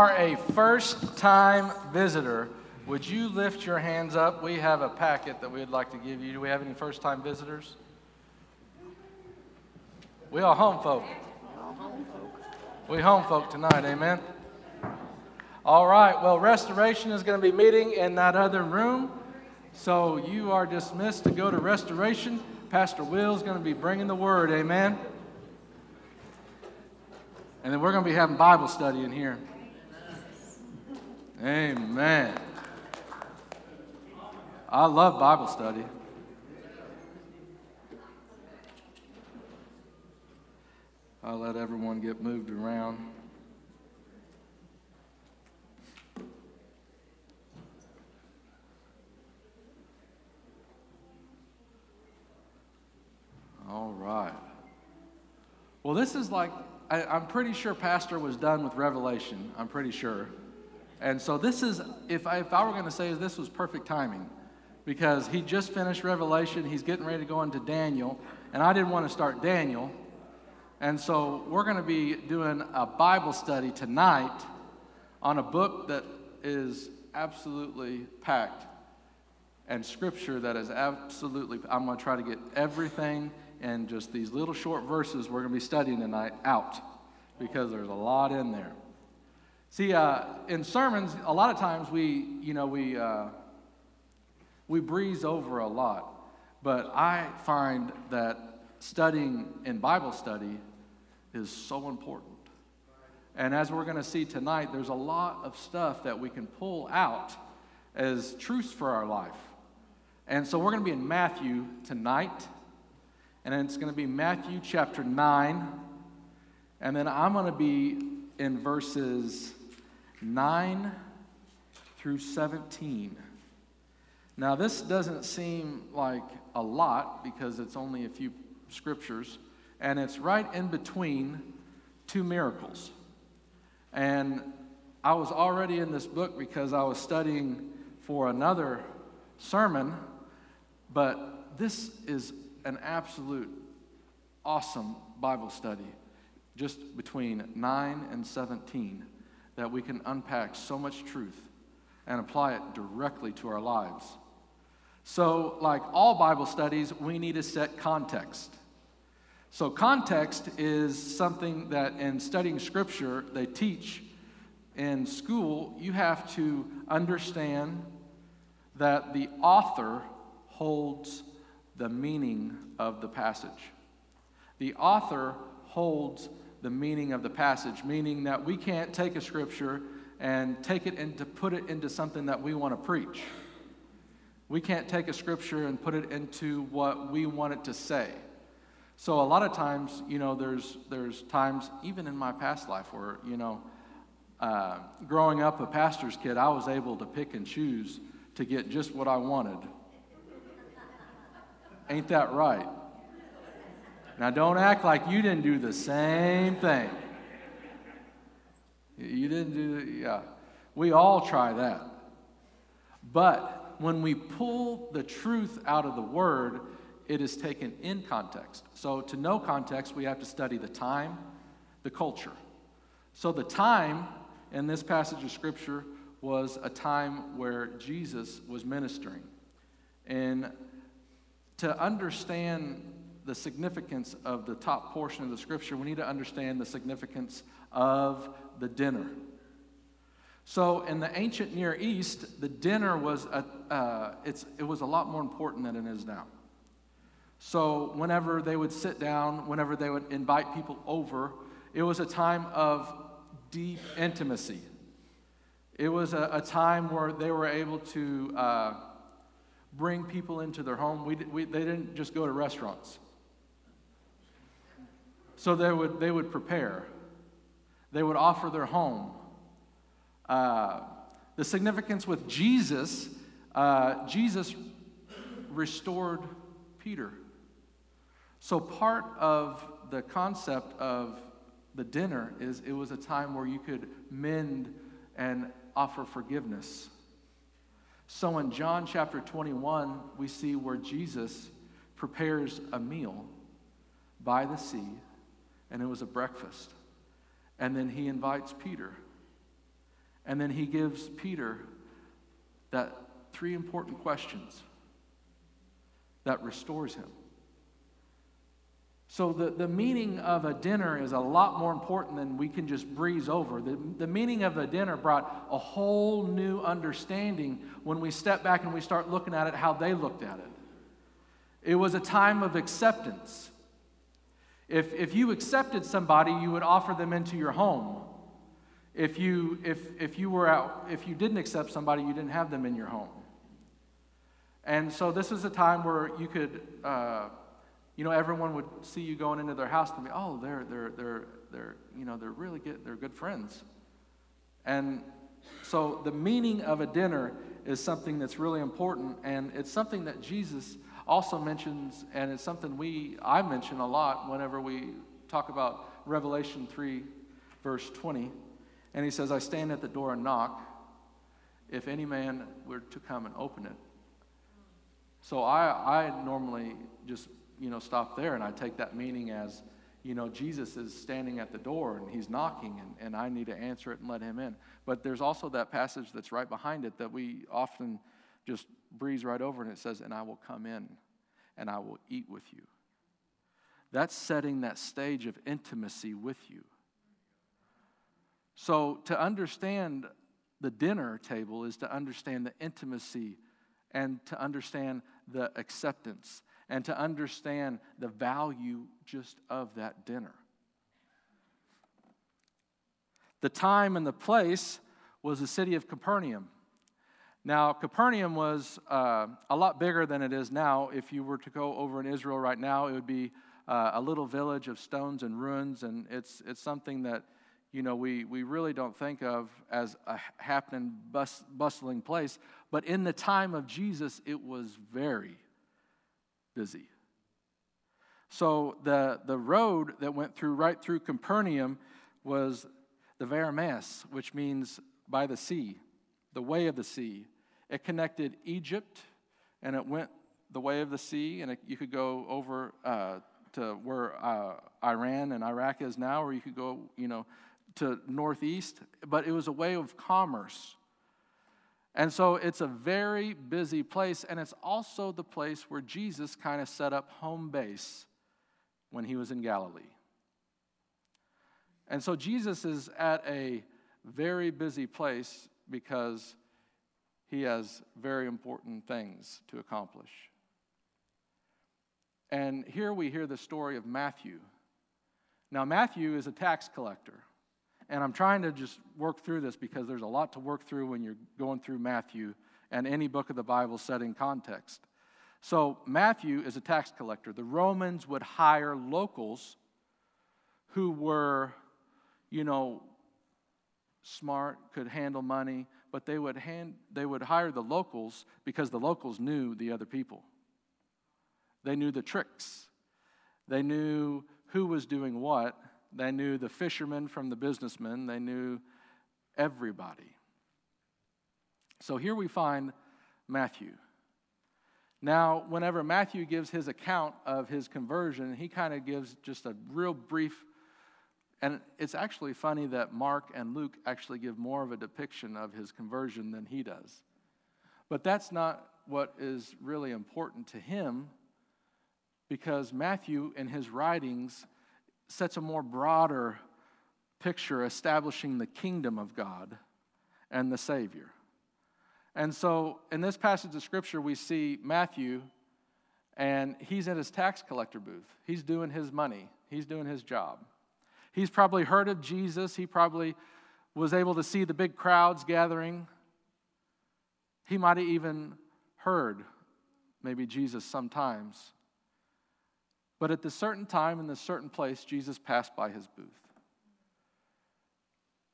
Are a first-time visitor, would you lift your hands up? We have a packet that we'd like to give you. Do we have any first-time visitors? We are home folk. We home folk tonight, amen? All right, well, Restoration is going to be meeting in that other room, so you are dismissed to go to Restoration. Pastor Will is going to be bringing the word, amen? And then we're going to be having Bible study in here. Amen. I love Bible study. I'll let everyone get moved around. All right. Well, this is like, I'm pretty sure Pastor was done with Revelation. I'm pretty sure. And so this is, if I were going to say, this was perfect timing, because he just finished Revelation. He's getting ready to go into Daniel, and I didn't want to start Daniel. And so we're going to be doing a Bible study tonight on a book that is absolutely packed, and scripture that is absolutely, I'm going to try to get everything in just these little short verses we're going to be studying tonight out, because there's a lot in there. See, in sermons, a lot of times we breeze over a lot, but I find that studying in Bible study is so important. And as we're going to see tonight, there's a lot of stuff that we can pull out as truths for our life. And so we're going to be in Matthew tonight, and it's going to be Matthew chapter 9, and then I'm going to be in verses 9 through 17. Now, this doesn't seem like a lot because it's only a few scriptures, and it's right in between two miracles. And I was already in this book because I was studying for another sermon, but this is an absolute awesome Bible study, just between 9 and 17, that we can unpack so much truth and apply it directly to our lives. So, like all Bible studies, we need to set context. So context is something that in studying Scripture they teach in school. You have to understand that the author holds the meaning of the passage. The author holds the meaning of the passage, meaning that we can't take a scripture and take it and put it into something that we want to preach. We can't take a scripture and put it into what we want it to say. So a lot of times, there's times, even in my past life, where, growing up a pastor's kid, I was able to pick and choose to get just what I wanted. Ain't that right? Now, don't act like you didn't do the same thing. You didn't do, yeah. We all try that. But when we pull the truth out of the Word, it is taken in context. So to know context, we have to study the time, the culture. So the time in this passage of Scripture was a time where Jesus was ministering. And to understand the significance of the top portion of the scripture, we need to understand the significance of the dinner. So in the ancient Near East, the dinner was it was a lot more important than it is now. So whenever they would sit down, whenever they would invite people over, it was a time of deep intimacy. It was a time where they were able to bring people into their home. They didn't just go to restaurants. So they would prepare. They would offer their home. The significance with Jesus, Jesus restored Peter. So part of the concept of the dinner is it was a time where you could mend and offer forgiveness. So in John chapter 21, we see where Jesus prepares a meal by the sea. And it was a breakfast. And then he invites Peter. And then he gives Peter that three important questions that restores him. So the meaning of a dinner is a lot more important than we can just breeze over. The meaning of a dinner brought a whole new understanding when we step back and we start looking at it how they looked at it. It was a time of acceptance. If you accepted somebody, you would offer them into your home. If you didn't accept somebody, you didn't have them in your home. And so this is a time where you could, everyone would see you going into their house and be, oh, they're good friends. And so the meaning of a dinner is something that's really important, and it's something that Jesus also mentions, and it's something I mention a lot whenever we talk about Revelation 3, verse 20. And he says, I stand at the door and knock, if any man were to come and open it. So I normally just, stop there, and I take that meaning as, Jesus is standing at the door and he's knocking, and I need to answer it and let him in. But there's also that passage that's right behind it that we often just breeze right over, and it says, and I will come in and I will eat with you. That's setting that stage of intimacy with you. So to understand the dinner table is to understand the intimacy, and to understand the acceptance, and to understand the value just of that dinner. The time and the place was the city of Capernaum. Now, Capernaum was a lot bigger than it is now. If you were to go over in Israel right now, it would be a little village of stones and ruins, and it's something that we really don't think of as a happening, bustling place. But in the time of Jesus, it was very busy. So the road that went right through Capernaum was the Veramis, which means by the sea, the way of the sea. It connected Egypt, and it went the way of the sea, and you could go over to where Iran and Iraq is now, or you could go, to northeast. But it was a way of commerce. And so it's a very busy place, and it's also the place where Jesus kind of set up home base when he was in Galilee. And so Jesus is at a very busy place because he has very important things to accomplish. And here we hear the story of Matthew. Now, Matthew is a tax collector. And I'm trying to just work through this because there's a lot to work through when you're going through Matthew and any book of the Bible set in context. So Matthew is a tax collector. The Romans would hire locals who were, smart, could handle money, but they would hire the locals because the locals knew the other people. They knew the tricks. They knew who was doing what. They knew the fishermen from the businessmen. They knew everybody. So here we find Matthew. Now, whenever Matthew gives his account of his conversion, he kind of gives just a real brief, and it's actually funny that Mark and Luke actually give more of a depiction of his conversion than he does. But that's not what is really important to him, because Matthew, in his writings, sets a more broader picture establishing the kingdom of God and the Savior. And so in this passage of Scripture, we see Matthew, and he's at his tax collector booth. He's doing his money. He's doing his job. He's probably heard of Jesus. He probably was able to see the big crowds gathering. He might have even heard maybe Jesus sometimes. But at the certain time and the certain place, Jesus passed by his booth.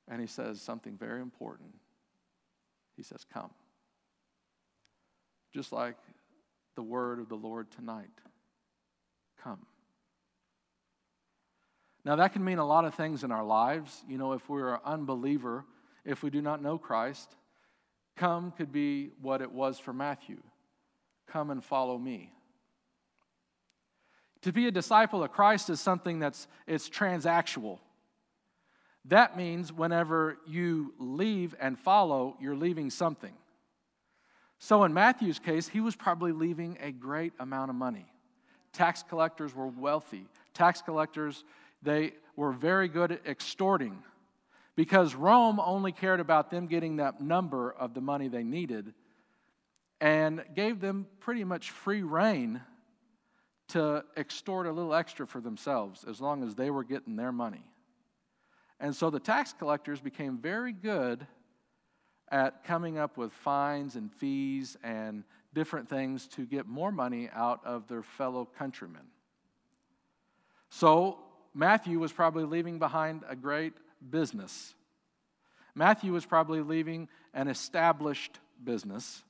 And he says something very important. He says, come. Just like the word of the Lord tonight. Come. Now that can mean a lot of things in our lives. If we're an unbeliever, if we do not know Christ, come could be what it was for Matthew. Come and follow me. To be a disciple of Christ is something that's transactional. That means whenever you leave and follow, you're leaving something. So in Matthew's case, he was probably leaving a great amount of money. Tax collectors were wealthy. Tax collectors, they were very good at extorting, because Rome only cared about them getting that number of the money they needed and gave them pretty much free rein to extort a little extra for themselves as long as they were getting their money. And so the tax collectors became very good at coming up with fines and fees and different things to get more money out of their fellow countrymen. So Matthew was probably leaving behind a great business. Matthew was probably leaving an established business.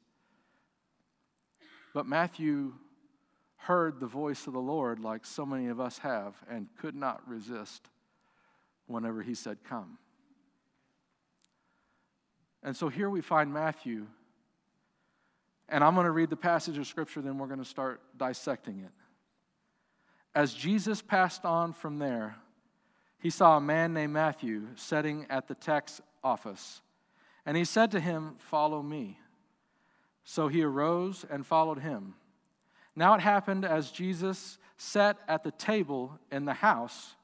But Matthew heard the voice of the Lord, like so many of us have, and could not resist whenever he said, "Come." And so here we find Matthew, and I'm going to read the passage of Scripture, then we're going to start dissecting it. As Jesus passed on from there, he saw a man named Matthew sitting at the tax office, and he said to him, "Follow me." So he arose and followed him. Now it happened as Jesus sat at the table in the house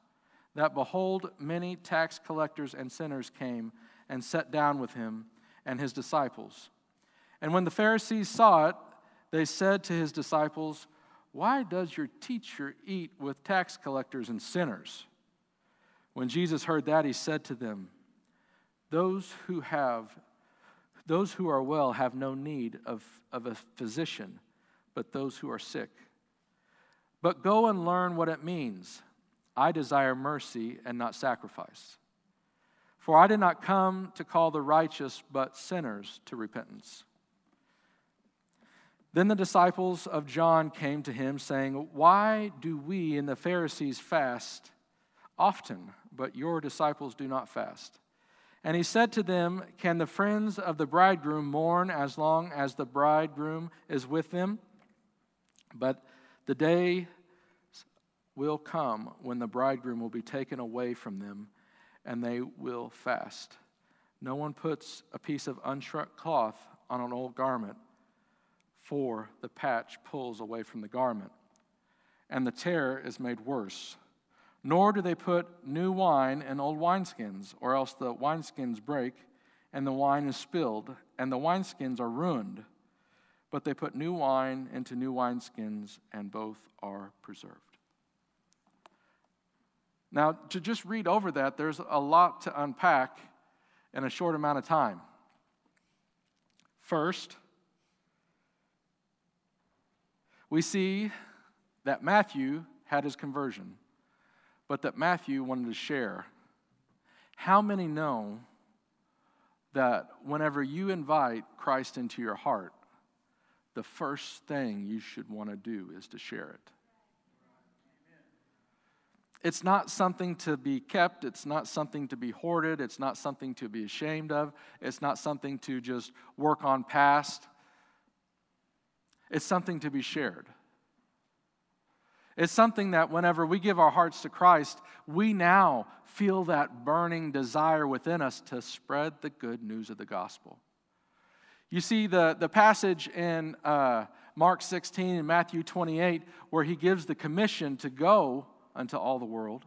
that, behold, many tax collectors and sinners came and sat down with him and his disciples. And when the Pharisees saw it, they said to his disciples, "Why does your teacher eat with tax collectors and sinners?" When Jesus heard that, he said to them, Those who are well have no need of a physician, but those who are sick. But go and learn what it means. I desire mercy and not sacrifice. For I did not come to call the righteous, but sinners to repentance. Then the disciples of John came to him, saying, "Why do we and the Pharisees fast often, but your disciples do not fast?" And he said to them, "Can the friends of the bridegroom mourn as long as the bridegroom is with them? But the day will come when the bridegroom will be taken away from them, and they will fast. No one puts a piece of unshrunk cloth on an old garment, for the patch pulls away from the garment, and the tear is made worse. Nor do they put new wine in old wineskins, or else the wineskins break, and the wine is spilled, and the wineskins are ruined. But they put new wine into new wineskins, and both are preserved." Now, to just read over that, there's a lot to unpack in a short amount of time. First, we see that Matthew had his conversion, but that Matthew wanted to share. How many know that whenever you invite Christ into your heart, the first thing you should want to do is to share it? It's not something to be kept. It's not something to be hoarded. It's not something to be ashamed of. It's not something to just work on past. It's something to be shared. It's something that whenever we give our hearts to Christ, we now feel that burning desire within us to spread the good news of the gospel. You see the passage in Mark 16 and Matthew 28 where he gives the commission to go unto all the world.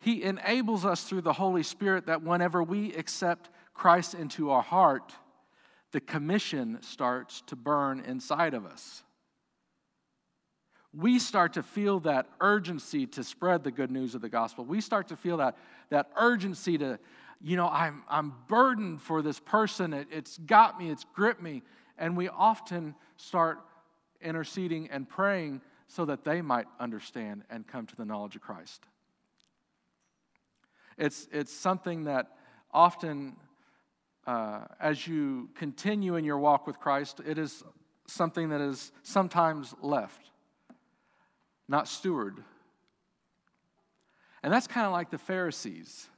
He enables us through the Holy Spirit that whenever we accept Christ into our heart, the commission starts to burn inside of us. We start to feel that urgency to spread the good news of the gospel. We start to feel that urgency to, I'm burdened for this person. It's got me. It's gripped me. And we often start interceding and praying so that they might understand and come to the knowledge of Christ. It's something that often, as you continue in your walk with Christ, it is something that is sometimes left, not steward. And that's kind of like the Pharisees.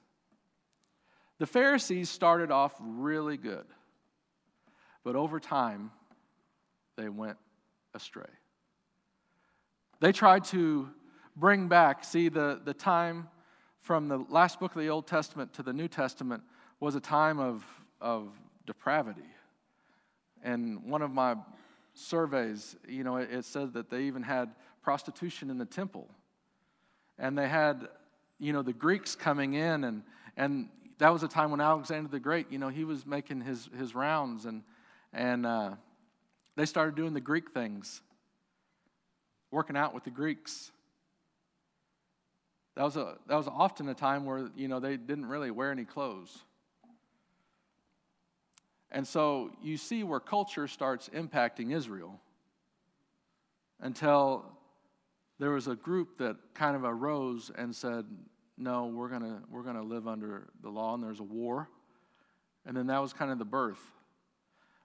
The Pharisees started off really good, but over time, they went astray. They tried to bring back, the time from the last book of the Old Testament to the New Testament was a time of depravity. And one of my surveys, you know, it said that they even had prostitution in the temple. And they had, you know, the Greeks coming in, and that was a time when Alexander the Great, you know, he was making his rounds, and they started doing the Greek things, working out with the Greeks. That was often a time where, you know, they didn't really wear any clothes. And so you see where culture starts impacting Israel until there was a group that kind of arose and said, no, we're gonna live under the law, and there's a war. And then that was kind of the birth.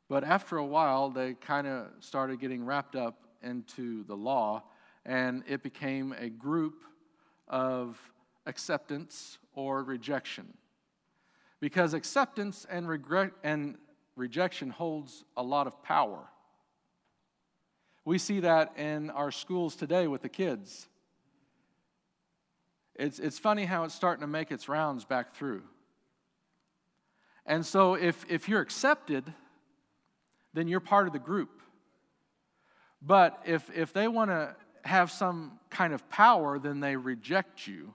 But after a while, they kind of started getting wrapped up into the law, and it became a group of acceptance or rejection. Because acceptance and rejection holds a lot of power. We see that in our schools today with the kids. It's funny how it's starting to make its rounds back through. And so if you're accepted, then you're part of the group. But if they want to have some kind of power, then they reject you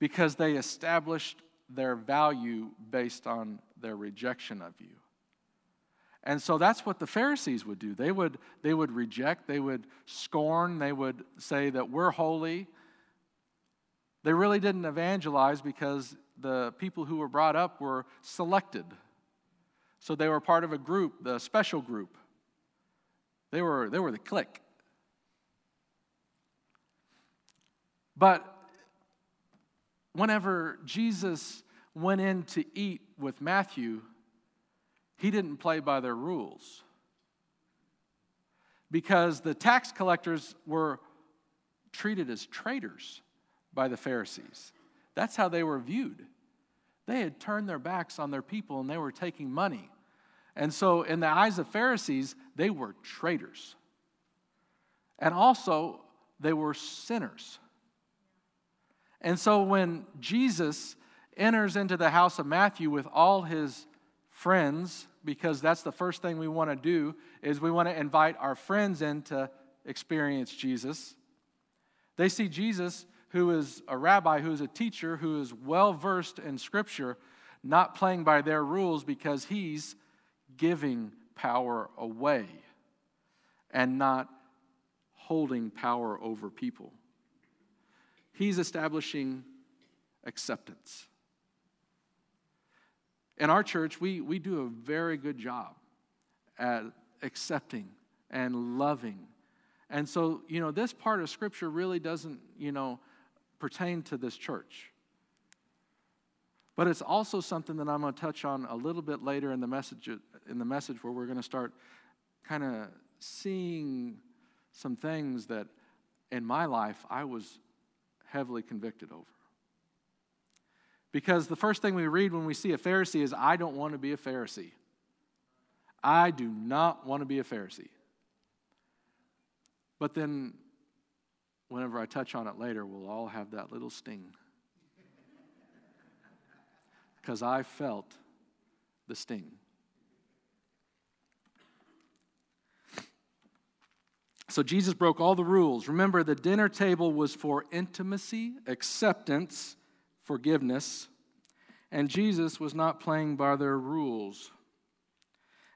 because they established their value based on their rejection of you. And so that's what the Pharisees would do. They would reject, they would scorn, they would say that we're holy. They really didn't evangelize because the people who were brought up were selected. So they were part of a group, the special group. They were the clique. But whenever Jesus went in to eat with Matthew, he didn't play by their rules. Because the tax collectors were treated as traitors by the Pharisees. That's how they were viewed. They had turned their backs on their people and they were taking money. And so in the eyes of Pharisees, they were traitors. And also, they were sinners. And so when Jesus enters into the house of Matthew with all his friends, because that's the first thing we want to do, is we want to invite our friends in to experience Jesus. They see Jesus, who is a rabbi, who is a teacher, who is well-versed in Scripture, not playing by their rules because he's giving power away and not holding power over people. He's establishing acceptance. In our church, we do a very good job at accepting and loving. And so, you know, this part of Scripture really doesn't, you know, pertain to this church. But it's also something that I'm going to touch on a little bit later in the message, where we're going to start kind of seeing some things that in my life I was heavily convicted over. Because the first thing we read when we see a Pharisee is, I don't want to be a Pharisee. I do not want to be a Pharisee. But then, whenever I touch on it later, we'll all have that little sting. Because I felt the sting. So Jesus broke all the rules. Remember, the dinner table was for intimacy, acceptance, forgiveness, and Jesus was not playing by their rules.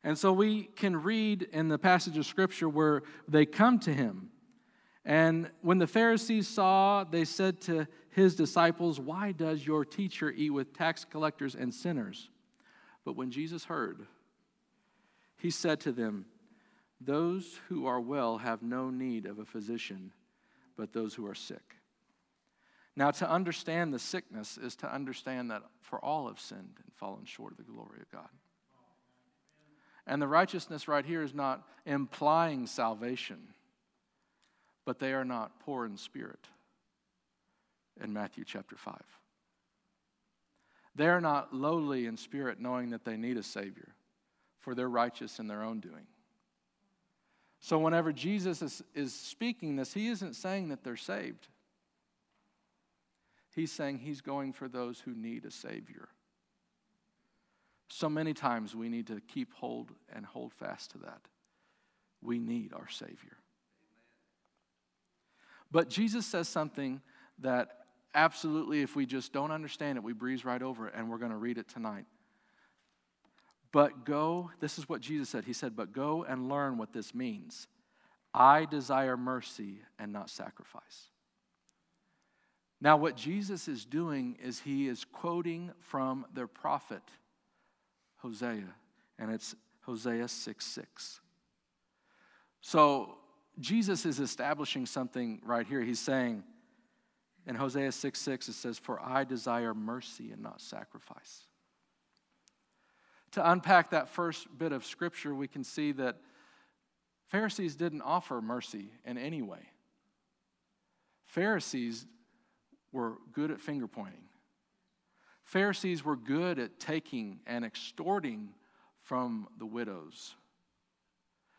And so we can read in the passage of Scripture where they come to him. And when the Pharisees saw, they said to his disciples, "Why does your teacher eat with tax collectors and sinners?" But when Jesus heard, he said to them, "Those who are well have no need of a physician, but those who are sick." Now, to understand the sickness is to understand that for all have sinned and fallen short of the glory of God. And the righteousness right here is not implying salvation, but they are not poor in spirit in Matthew chapter 5. They are not lowly in spirit, knowing that they need a Savior, for they're righteous in their own doing. So whenever Jesus is speaking this, he isn't saying that they're saved. He's saying he's going for those who need a Savior. So many times we need to keep hold and hold fast to that. We need our Savior. Amen. But Jesus says something that absolutely, if we just don't understand it, we breeze right over it, and we're going to read it tonight. But go, this is what Jesus said. He said, but go and learn what this means. I desire mercy and not sacrifice. Now, what Jesus is doing is he is quoting from their prophet, Hosea, and it's Hosea 6:6. So Jesus is establishing something right here. He's saying in Hosea 6:6, it says, for I desire mercy and not sacrifice. To unpack that first bit of scripture, we can see that Pharisees didn't offer mercy in any way. Pharisees were good at finger pointing. Pharisees were good at taking and extorting from the widows.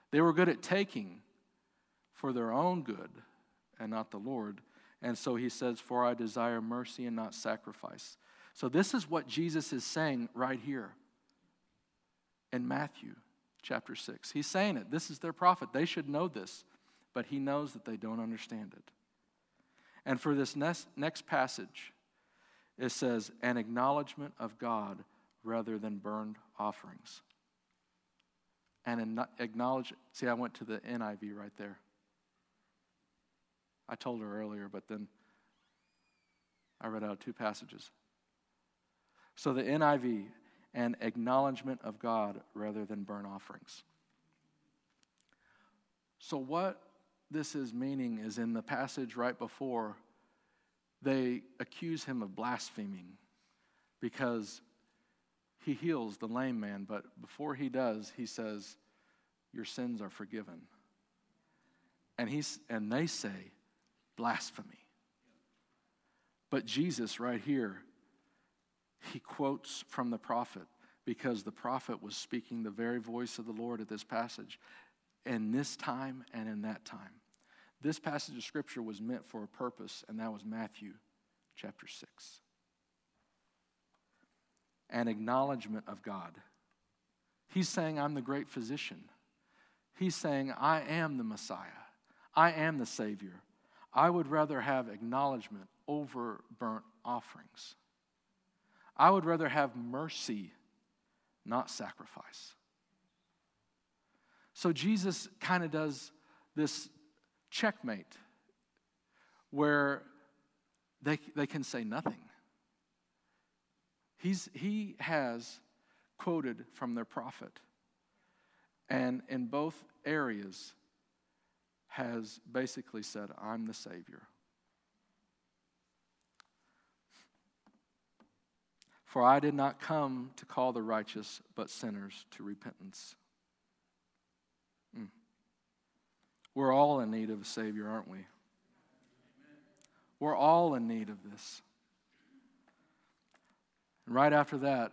They were good at taking for their own good and not the Lord. And so he says, for I desire mercy and not sacrifice. So this is what Jesus is saying right here in Matthew chapter 6. He's saying it. This is their prophet. They should know this, but he knows that they don't understand it. And for this next passage, it says, an acknowledgement of God rather than burned offerings. And acknowledge, see, I went to the NIV right there. I told her earlier, but then I read out two passages. So the NIV, an acknowledgement of God rather than burnt offerings. So what this is meaning is in the passage right before, they accuse him of blaspheming because he heals the lame man, but before he does, he says, your sins are forgiven. And they say, blasphemy. But Jesus right here, he quotes from the prophet because the prophet was speaking the very voice of the Lord at this passage in this time and in that time. This passage of Scripture was meant for a purpose, and that was Matthew chapter 6. An acknowledgement of God. He's saying, I'm the great physician. He's saying, I am the Messiah. I am the Savior. I would rather have acknowledgement over burnt offerings. I would rather have mercy, not sacrifice. So Jesus kind of does this checkmate where they can say nothing. He has quoted from their prophet, and in both areas has basically said, I'm the Savior. For I did not come to call the righteous, but sinners to repentance. We're all in need of a Savior, aren't we? Amen. We're all in need of this. And right after that,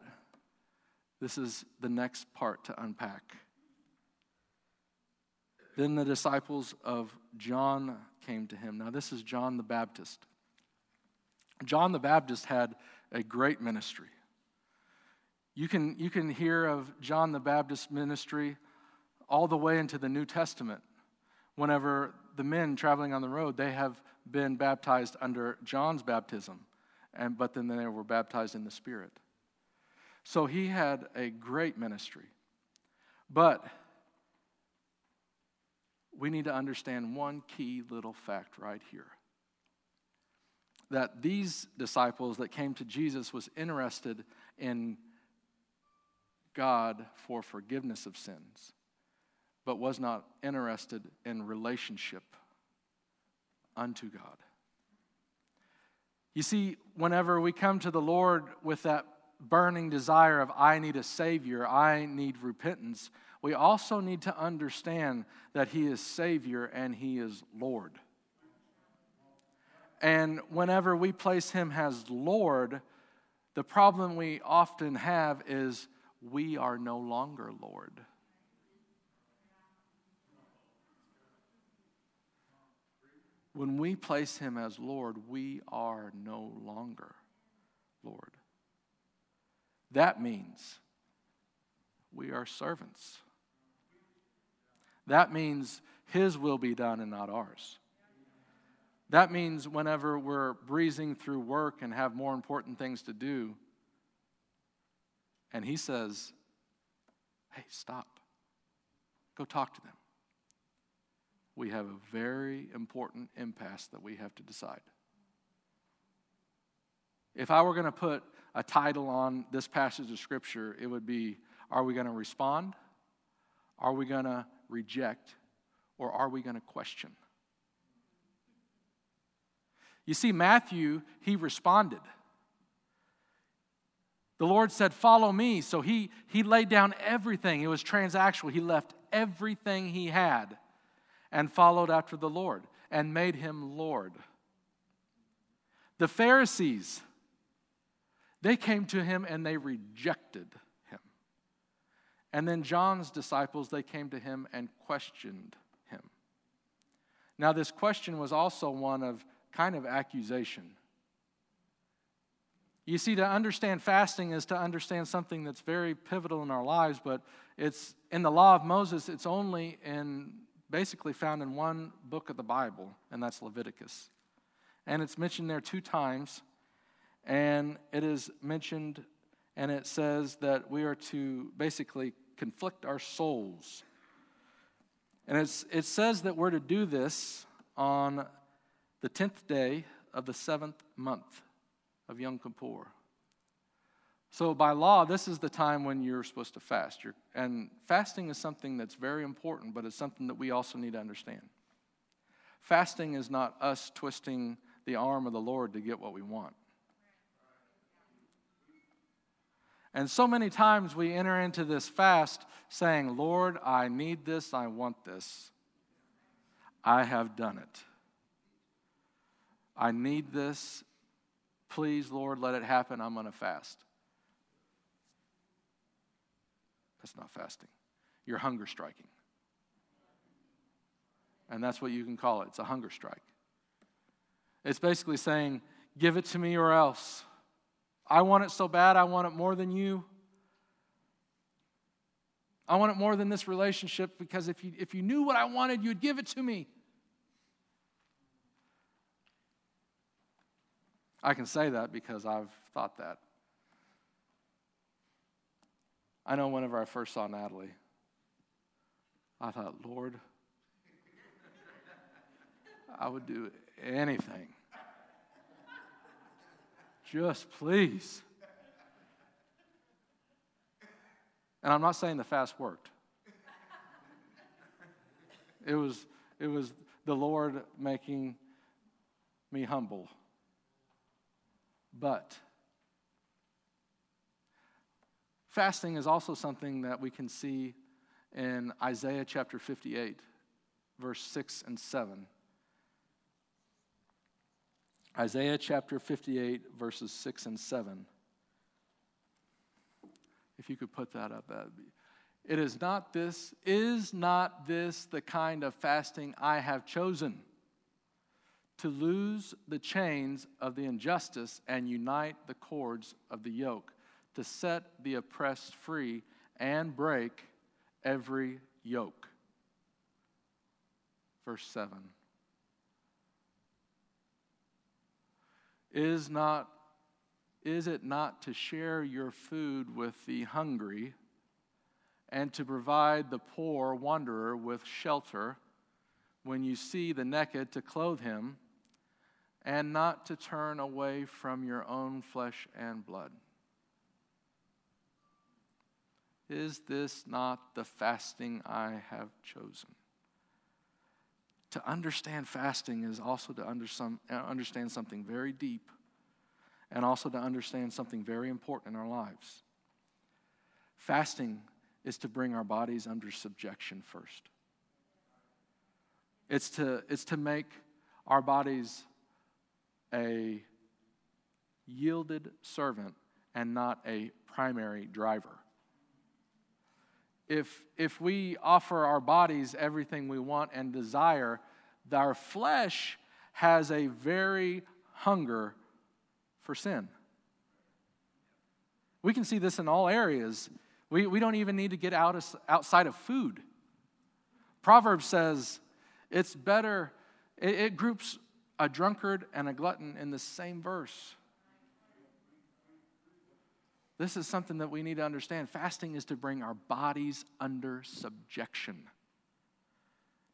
this is the next part to unpack. Then the disciples of John came to him. Now this is John the Baptist. John the Baptist had a great ministry. You can hear of John the Baptist's ministry all the way into the New Testament. Whenever the men traveling on the road, they have been baptized under John's baptism, but then they were baptized in the Spirit. So he had a great ministry. But we need to understand one key little fact right here, that these disciples that came to Jesus was interested in God for forgiveness of sins, but was not interested in relationship unto God. You see, whenever we come to the Lord with that burning desire of, I need a Savior, I need repentance, we also need to understand that He is Savior and He is Lord. And whenever we place Him as Lord, the problem we often have is we are no longer Lord. When we place him as Lord, we are no longer Lord. That means we are servants. That means his will be done and not ours. That means whenever we're breezing through work and have more important things to do, and he says, hey, stop. Go talk to them. We have a very important impasse that we have to decide. If I were going to put a title on this passage of Scripture, it would be, are we going to respond? Are we going to reject? Or are we going to question? You see, Matthew, he responded. The Lord said, follow me. So he laid down everything. It was transactional. He left everything he had and followed after the Lord and made him Lord. The Pharisees, they came to him and they rejected him. And then John's disciples, they came to him and questioned him. Now, this question was also one of kind of accusation. You see, to understand fasting is to understand something that's very pivotal in our lives, but it's in the law of Moses, it's only basically found in one book of the Bible, and that's Leviticus. And it's mentioned there 2 times, and it is mentioned, and it says that we are to basically conflict our souls. And it says that we're to do this on the 10th day of the 7th month of Yom Kippur. So by law, this is the time when you're supposed to fast. And fasting is something that's very important, but it's something that we also need to understand. Fasting is not us twisting the arm of the Lord to get what we want. And so many times we enter into this fast saying, Lord, I need this, I want this. I have done it. I need this. Please, Lord, let it happen. I'm going to fast. That's not fasting. You're hunger striking. And that's what you can call it. It's a hunger strike. It's basically saying, give it to me or else. I want it so bad. I want it more than you. I want it more than this relationship, because if you knew what I wanted, you'd give it to me. I can say that because I've thought that. I know whenever I first saw Natalie, I thought, Lord, I would do anything. Just please. And I'm not saying the fast worked. It was the Lord making me humble. But fasting is also something that we can see in Isaiah chapter 58, verse 6 and 7. Isaiah chapter 58, verses 6 and 7. If you could put that up, that would be. It is not this the kind of fasting I have chosen? To loose the chains of the injustice and unite the cords of the yoke, to set the oppressed free and break every yoke. Verse 7. Is it not to share your food with the hungry and to provide the poor wanderer with shelter, when you see the naked to clothe him, and not to turn away from your own flesh and blood? Is this not the fasting I have chosen? To understand fasting is also to understand something very deep, and also to understand something very important in our lives. Fasting is to bring our bodies under subjection first. It's to make our bodies a yielded servant and not a primary driver. If we offer our bodies everything we want and desire, our flesh has a very hunger for sin. We can see this in all areas. We don't even need to get outside of food. Proverbs says it's better, it groups a drunkard and a glutton in the same verse. This is something that we need to understand. Fasting is to bring our bodies under subjection.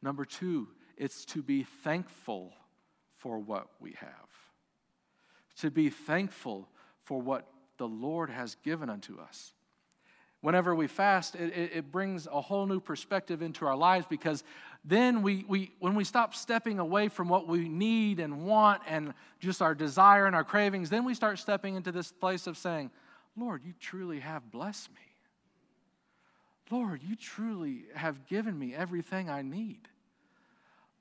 Number two, it's to be thankful for what we have. To be thankful for what the Lord has given unto us. Whenever we fast, it brings a whole new perspective into our lives, because then when we stop stepping away from what we need and want and just our desire and our cravings, then we start stepping into this place of saying, Lord, you truly have blessed me. Lord, you truly have given me everything I need.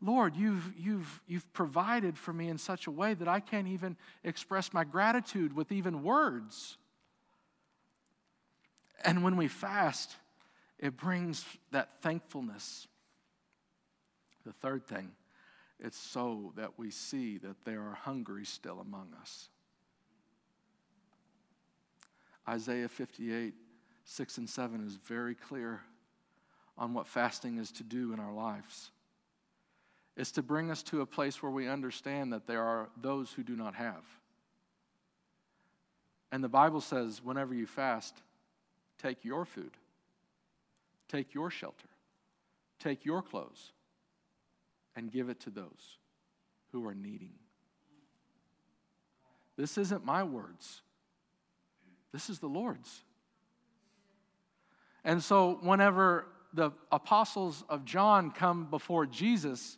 Lord, you've provided for me in such a way that I can't even express my gratitude with even words. And when we fast, it brings that thankfulness. The third thing, it's so that we see that there are hungry still among us. Isaiah 58, 6 and 7 is very clear on what fasting is to do in our lives. It's to bring us to a place where we understand that there are those who do not have. And the Bible says, whenever you fast, take your food, take your shelter, take your clothes, and give it to those who are needing. This isn't my words. This is the Lord's. And so whenever the apostles of John come before Jesus,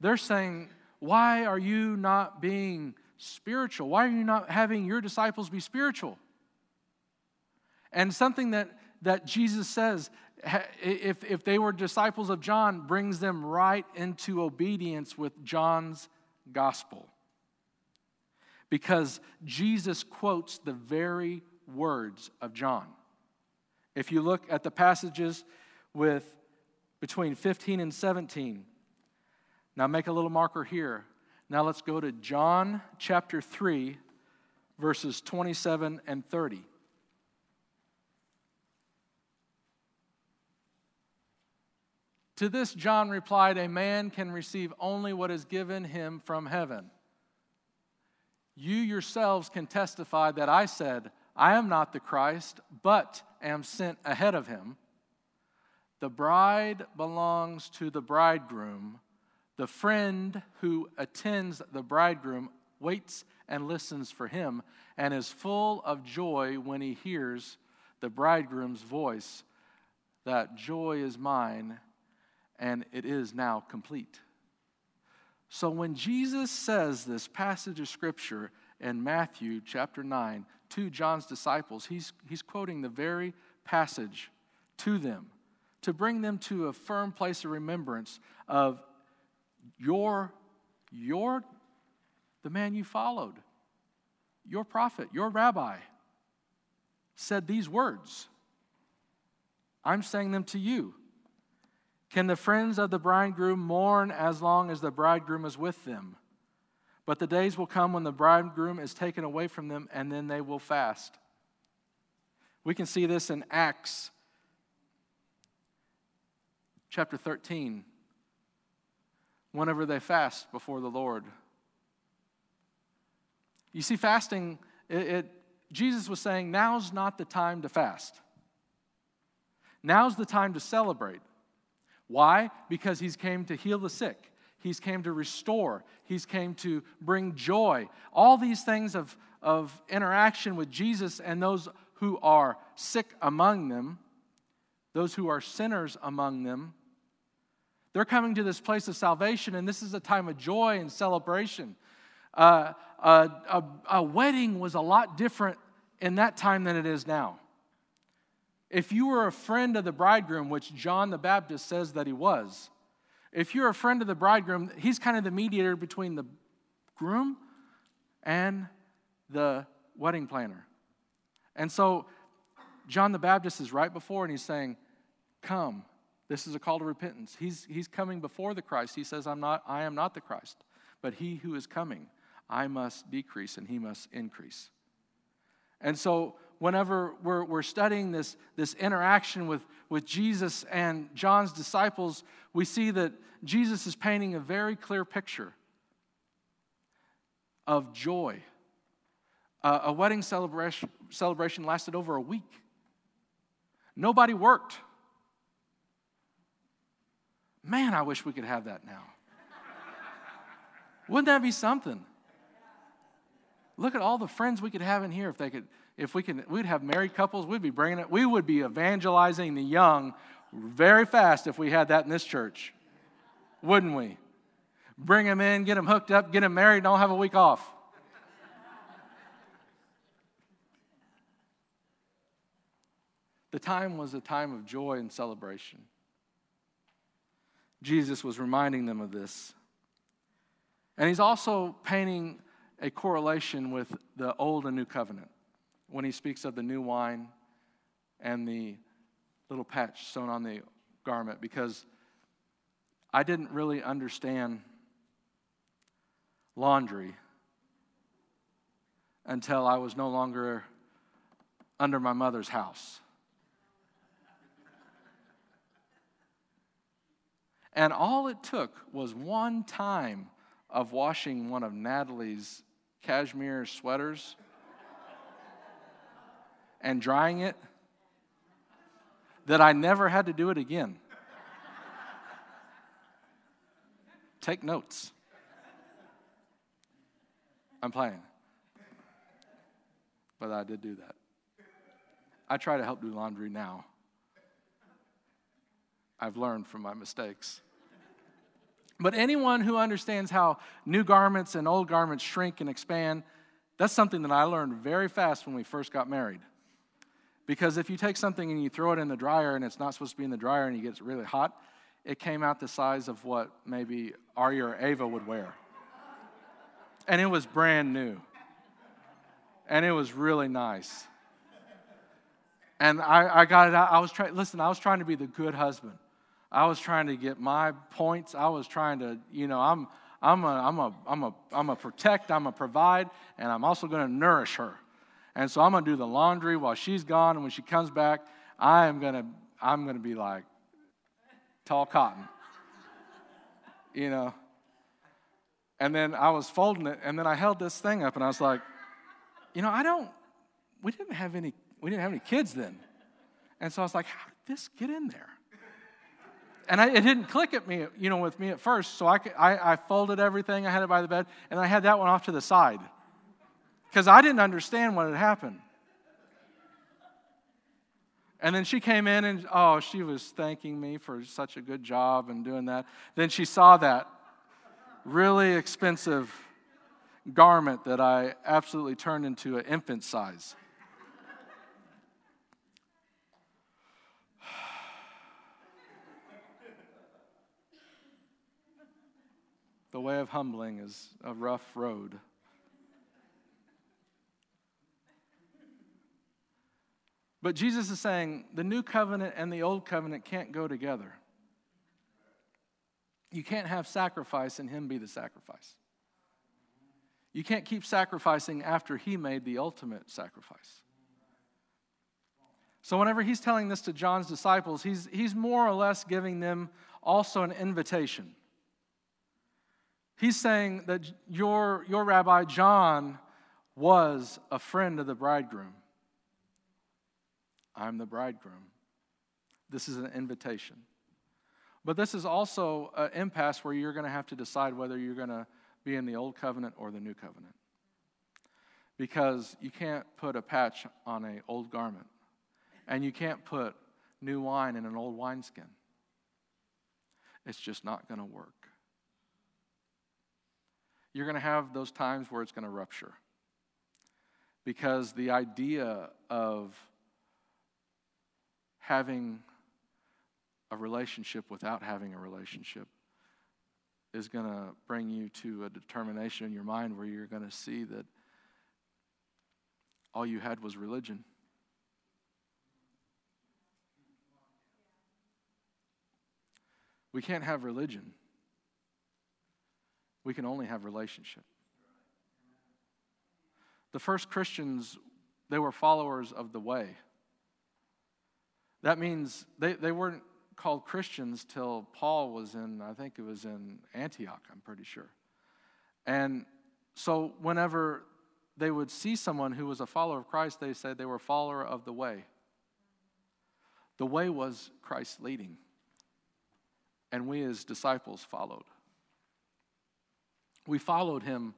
they're saying, why are you not being spiritual? Why are you not having your disciples be spiritual? And something that Jesus says, if they were disciples of John, brings them right into obedience with John's gospel. Because Jesus quotes the very words of John. If you look at the passages with between 15 and 17, now make a little marker here. Now let's go to John chapter 3, verses 27 and 30. To this John replied, a man can receive only what is given him from heaven. You yourselves can testify that I said, I am not the Christ, but am sent ahead of him. The bride belongs to the bridegroom. The friend who attends the bridegroom waits and listens for him, and is full of joy when he hears the bridegroom's voice. That joy is mine, and it is now complete. So when Jesus says this passage of Scripture in Matthew chapter 9 to John's disciples, he's quoting the very passage to them to bring them to a firm place of remembrance of the man you followed, your prophet, your rabbi, said these words. I'm saying them to you. Can the friends of the bridegroom mourn as long as the bridegroom is with them? But the days will come when the bridegroom is taken away from them, and then they will fast. We can see this in Acts chapter 13. Whenever they fast before the Lord. You see, fasting, Jesus was saying, now's not the time to fast. Now's the time to celebrate. Why? Because he's came to heal the sick. He's came to restore. He's came to bring joy. All these things of interaction with Jesus and those who are sick among them, those who are sinners among them, they're coming to this place of salvation, and this is a time of joy and celebration. A wedding was a lot different in that time than it is now. If you were a friend of the bridegroom, which John the Baptist says that he was, if you're a friend of the bridegroom, he's kind of the mediator between the groom and the wedding planner. And so John the Baptist is right before, and he's saying, come. This is a call to repentance. He's coming before the Christ. He says, I am not the Christ, But he who is coming, I must decrease and he must increase. And so whenever we're studying this interaction with Jesus and John's disciples, we see that Jesus is painting a very clear picture of joy. A wedding celebration lasted over a week. Nobody worked. Man, I wish we could have that now. Wouldn't that be something? Look at all the friends we could have in here we'd have married couples, we'd be bringing it. We would be evangelizing the young very fast if we had that in this church, wouldn't we? Bring them in, get them hooked up, get them married, don't have a week off. The time was a time of joy and celebration. Jesus was reminding them of this. And he's also painting a correlation with the Old and New Covenant when he speaks of the new wine and the little patch sewn on the garment, because I didn't really understand laundry until I was no longer under my mother's house. And all it took was one time of washing one of Natalie's cashmere sweaters and drying it that I never had to do it again. Take notes. I'm playing. But I did do that. I try to help do laundry now. I've learned from my mistakes. But anyone who understands how new garments and old garments shrink and expand, that's something that I learned very fast when we first got married. Because if you take something and you throw it in the dryer and it's not supposed to be in the dryer and it gets really hot, it came out the size of what maybe Arya or Ava would wear. And it was brand new. And it was really nice. And I got it out. I was trying to be the good husband. I was trying to get my points. I was trying to, I'm a protect, I'm a provide, and I'm also going to nourish her. And so I'm going to do the laundry while she's gone, and when she comes back, I'm going to be like tall cotton. And then I was folding it, and then I held this thing up and I was like, we didn't have any kids then. And so I was like, how did this get in there? And it didn't click at me, with me at first. So I folded everything. I had it by the bed. And I had that one off to the side because I didn't understand what had happened. And then she came in and, she was thanking me for such a good job and doing that. Then she saw that really expensive garment that I absolutely turned into an infant size. The way of humbling is a rough road. But Jesus is saying the new covenant and the old covenant can't go together. You can't have sacrifice and him be the sacrifice. You can't keep sacrificing after he made the ultimate sacrifice. So whenever he's telling this to John's disciples, he's more or less giving them also an invitation. He's saying that your rabbi, John, was a friend of the bridegroom. I'm the bridegroom. This is an invitation. But this is also an impasse where you're going to have to decide whether you're going to be in the old covenant or the new covenant. Because you can't put a patch on an old garment. And you can't put new wine in an old wineskin. It's just not going to work. You're going to have those times where it's going to rupture. Because the idea of having a relationship without having a relationship is going to bring you to a determination in your mind where you're going to see that all you had was religion. We can't have religion We can only have relationship. The first Christians, they were followers of the way. That means they weren't called Christians till Paul was in, I think it was in Antioch, I'm pretty sure. And so whenever they would see someone who was a follower of Christ, they said they were a follower of the way. The way was Christ leading, and we as disciples followed. We followed him,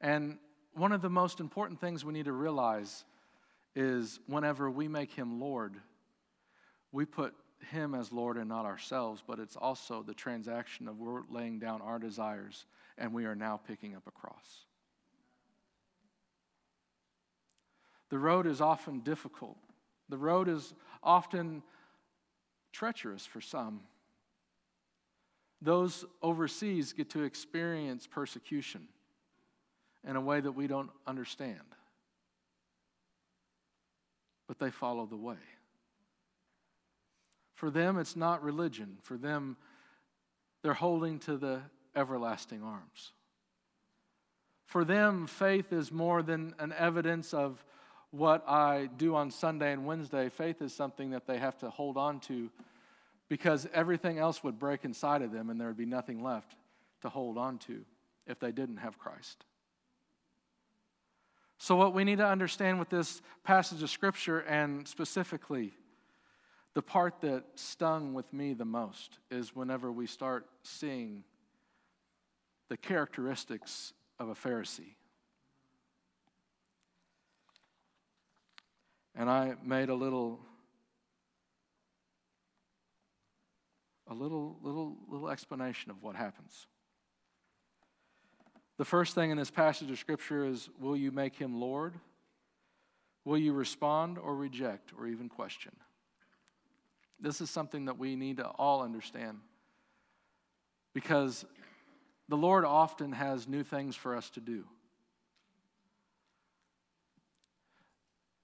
and one of the most important things we need to realize is whenever we make him Lord, we put him as Lord and not ourselves, but it's also the transaction of we're laying down our desires and we are now picking up a cross. The road is often difficult. The road is often treacherous for some. Those overseas get to experience persecution in a way that we don't understand. But they follow the way. For them, it's not religion. For them, they're holding to the everlasting arms. For them, faith is more than an evidence of what I do on Sunday and Wednesday. Faith is something that they have to hold on to because everything else would break inside of them and there would be nothing left to hold on to if they didn't have Christ. So what we need to understand with this passage of Scripture, and specifically the part that stung with me the most, is whenever we start seeing the characteristics of a Pharisee. And I made a little explanation of what happens. The first thing in this passage of Scripture is, will you make him Lord? Will you respond or reject or even question? This is something that we need to all understand, because the Lord often has new things for us to do.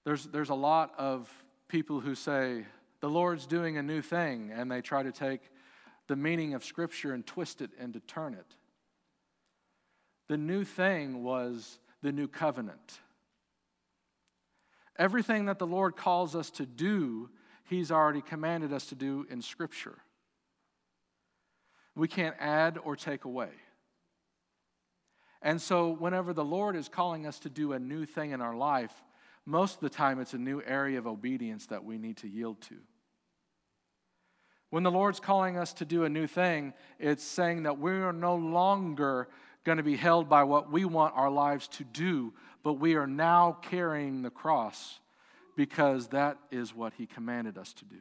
There's a lot of people who say, the Lord's doing a new thing, and they try to take the meaning of Scripture and twist it and to turn it. The new thing was the new covenant. Everything that the Lord calls us to do, he's already commanded us to do in Scripture. We can't add or take away. And so whenever the Lord is calling us to do a new thing in our life, most of the time it's a new area of obedience that we need to yield to. When the Lord's calling us to do a new thing, it's saying that we are no longer going to be held by what we want our lives to do, but we are now carrying the cross because that is what he commanded us to do.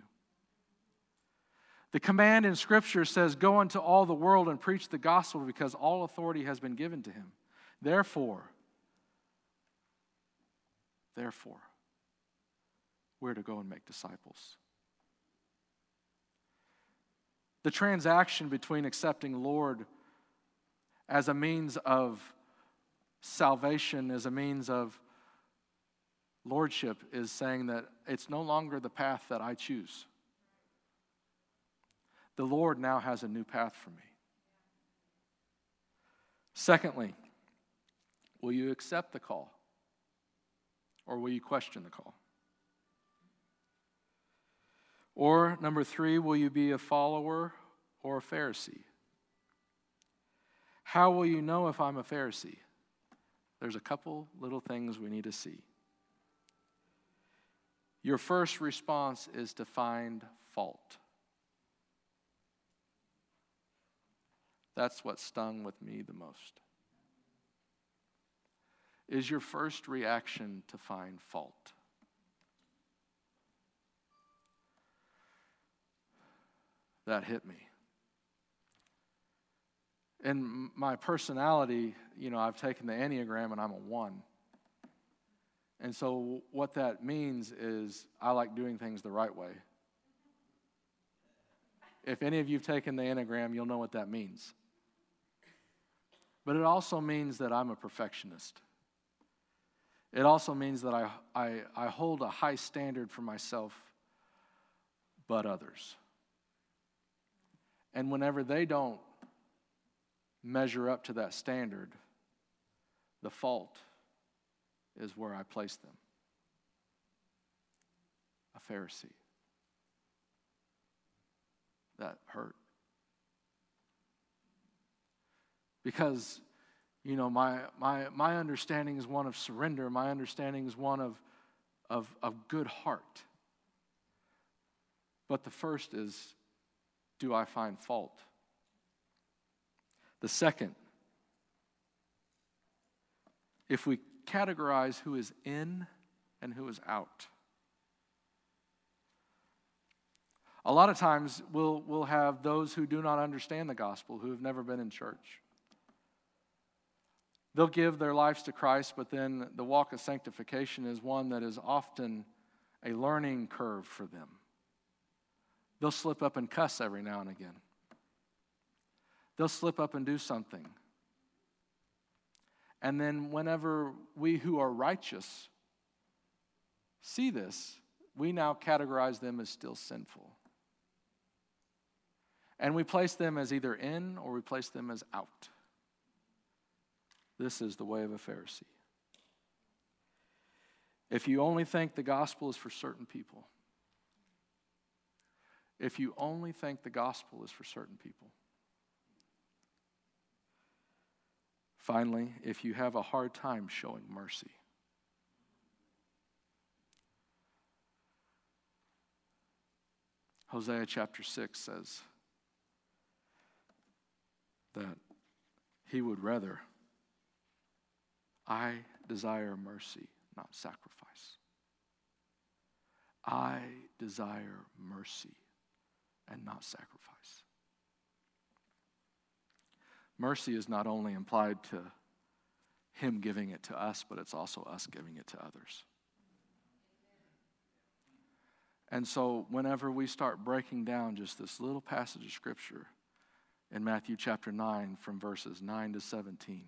The command in Scripture says, go into all the world and preach the gospel, because all authority has been given to him. Therefore, we're to go and make disciples. The transaction between accepting Lord as a means of salvation, as a means of lordship, is saying that it's no longer the path that I choose. The Lord now has a new path for me. Secondly, will you accept the call, or will you question the call? Or number three, will you be a follower or a Pharisee? How will you know if I'm a Pharisee? There's a couple little things we need to see. Your first response is to find fault. That's what stung with me the most. Is your first reaction to find fault? That hit me. In my personality, I've taken the Enneagram and I'm a 1. And so what that means is I like doing things the right way. If any of you have taken the Enneagram, you'll know what that means. But it also means that I'm a perfectionist. It also means that I hold a high standard for myself, but others. And whenever they don't measure up to that standard, the fault is where I placed them. A Pharisee. That hurt. Because, you know, my understanding is one of surrender. My understanding is one of good heart. But the first is, do I find fault? The second, if we categorize who is in and who is out. A lot of times we'll have those who do not understand the gospel, who have never been in church. They'll give their lives to Christ, but then the walk of sanctification is one that is often a learning curve for them. They'll slip up and cuss every now and again. They'll slip up and do something. And then whenever we who are righteous see this, we now categorize them as still sinful. And we place them as either in or we place them as out. This is the way of a Pharisee. If you only think the gospel is for certain people, if you only think the gospel is for certain people. Finally, if you have a hard time showing mercy. Hosea chapter 6 says that he would rather, I desire mercy, not sacrifice. I desire mercy and not sacrifice. Mercy is not only implied to him giving it to us, but it's also us giving it to others. And so whenever we start breaking down just this little passage of Scripture in Matthew chapter 9 from verses 9 to 17,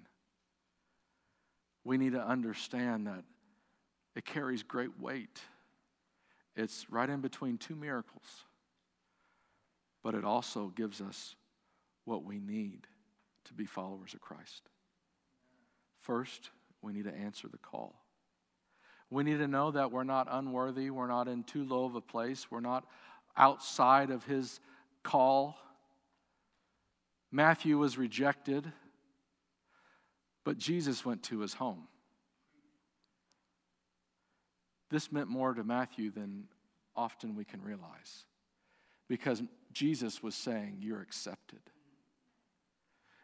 we need to understand that it carries great weight. It's right in between two miracles, but it also gives us what we need to be followers of Christ. First, we need to answer the call. We need to know that we're not unworthy. We're not in too low of a place. We're not outside of his call. Matthew was rejected, but Jesus went to his home. This meant more to Matthew than often we can realize, because Jesus was saying, you're accepted.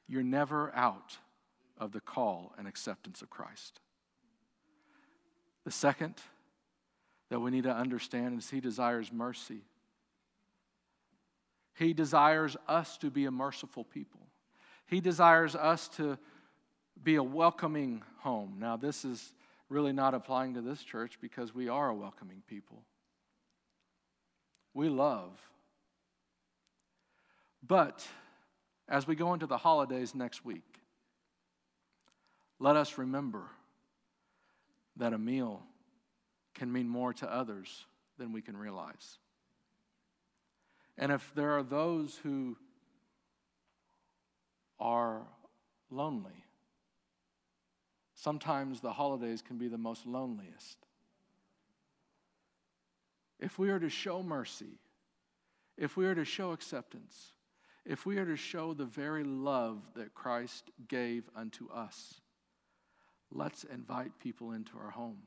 You're never out of the call and acceptance of Christ. The second that we need to understand is he desires mercy. He desires us to be a merciful people. He desires us to be a welcoming home. Now, this is really not applying to this church because we are a welcoming people. We love. But as we go into the holidays next week, let us remember that a meal can mean more to others than we can realize. And if there are those who are lonely, sometimes the holidays can be the most loneliest. If we are to show mercy, if we are to show acceptance, if we are to show the very love that Christ gave unto us, let's invite people into our home.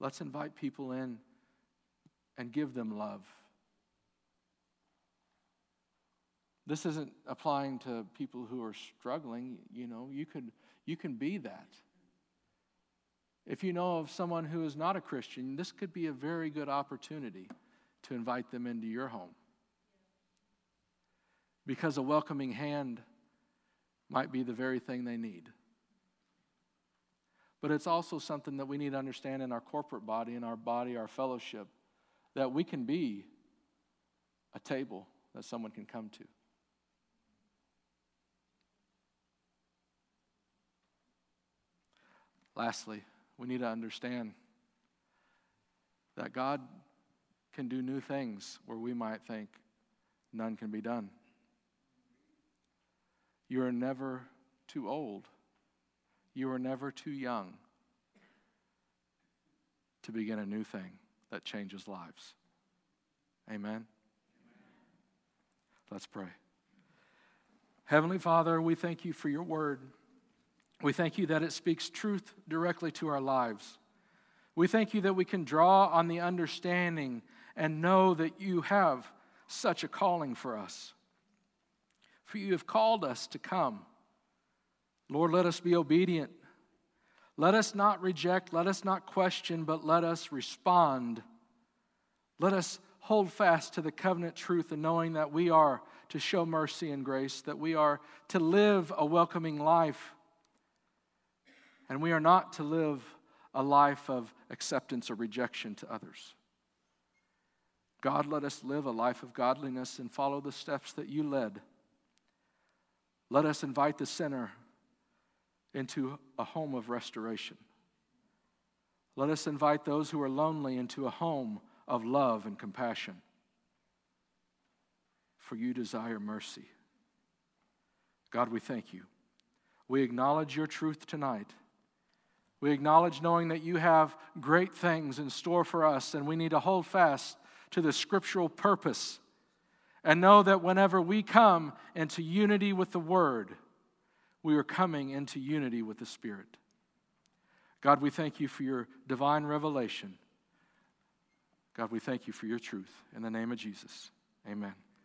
Let's invite people in and give them love. This isn't applying to people who are struggling. You know, you can be that. If you know of someone who is not a Christian, this could be a very good opportunity to invite them into your home. Because a welcoming hand might be the very thing they need. But it's also something that we need to understand in our corporate body, our fellowship, that we can be a table that someone can come to. Lastly, we need to understand that God can do new things where we might think none can be done. You are never too old. You are never too young to begin a new thing that changes lives. Amen? Amen. Let's pray. Heavenly Father, we thank you for your word. We thank you that it speaks truth directly to our lives. We thank you that we can draw on the understanding and know that you have such a calling for us. For you have called us to come. Lord, let us be obedient. Let us not reject, let us not question, but let us respond. Let us hold fast to the covenant truth and knowing that we are to show mercy and grace, that we are to live a welcoming life, and we are not to live a life of acceptance or rejection to others. God, let us live a life of godliness and follow the steps that you led. Let us invite the sinner into a home of restoration. Let us invite those who are lonely into a home of love and compassion. For you desire mercy. God, we thank you. We acknowledge your truth tonight. We acknowledge knowing that you have great things in store for us, and we need to hold fast to the scriptural purpose and know that whenever we come into unity with the Word, we are coming into unity with the Spirit. God, we thank you for your divine revelation. God, we thank you for your truth. In the name of Jesus, amen.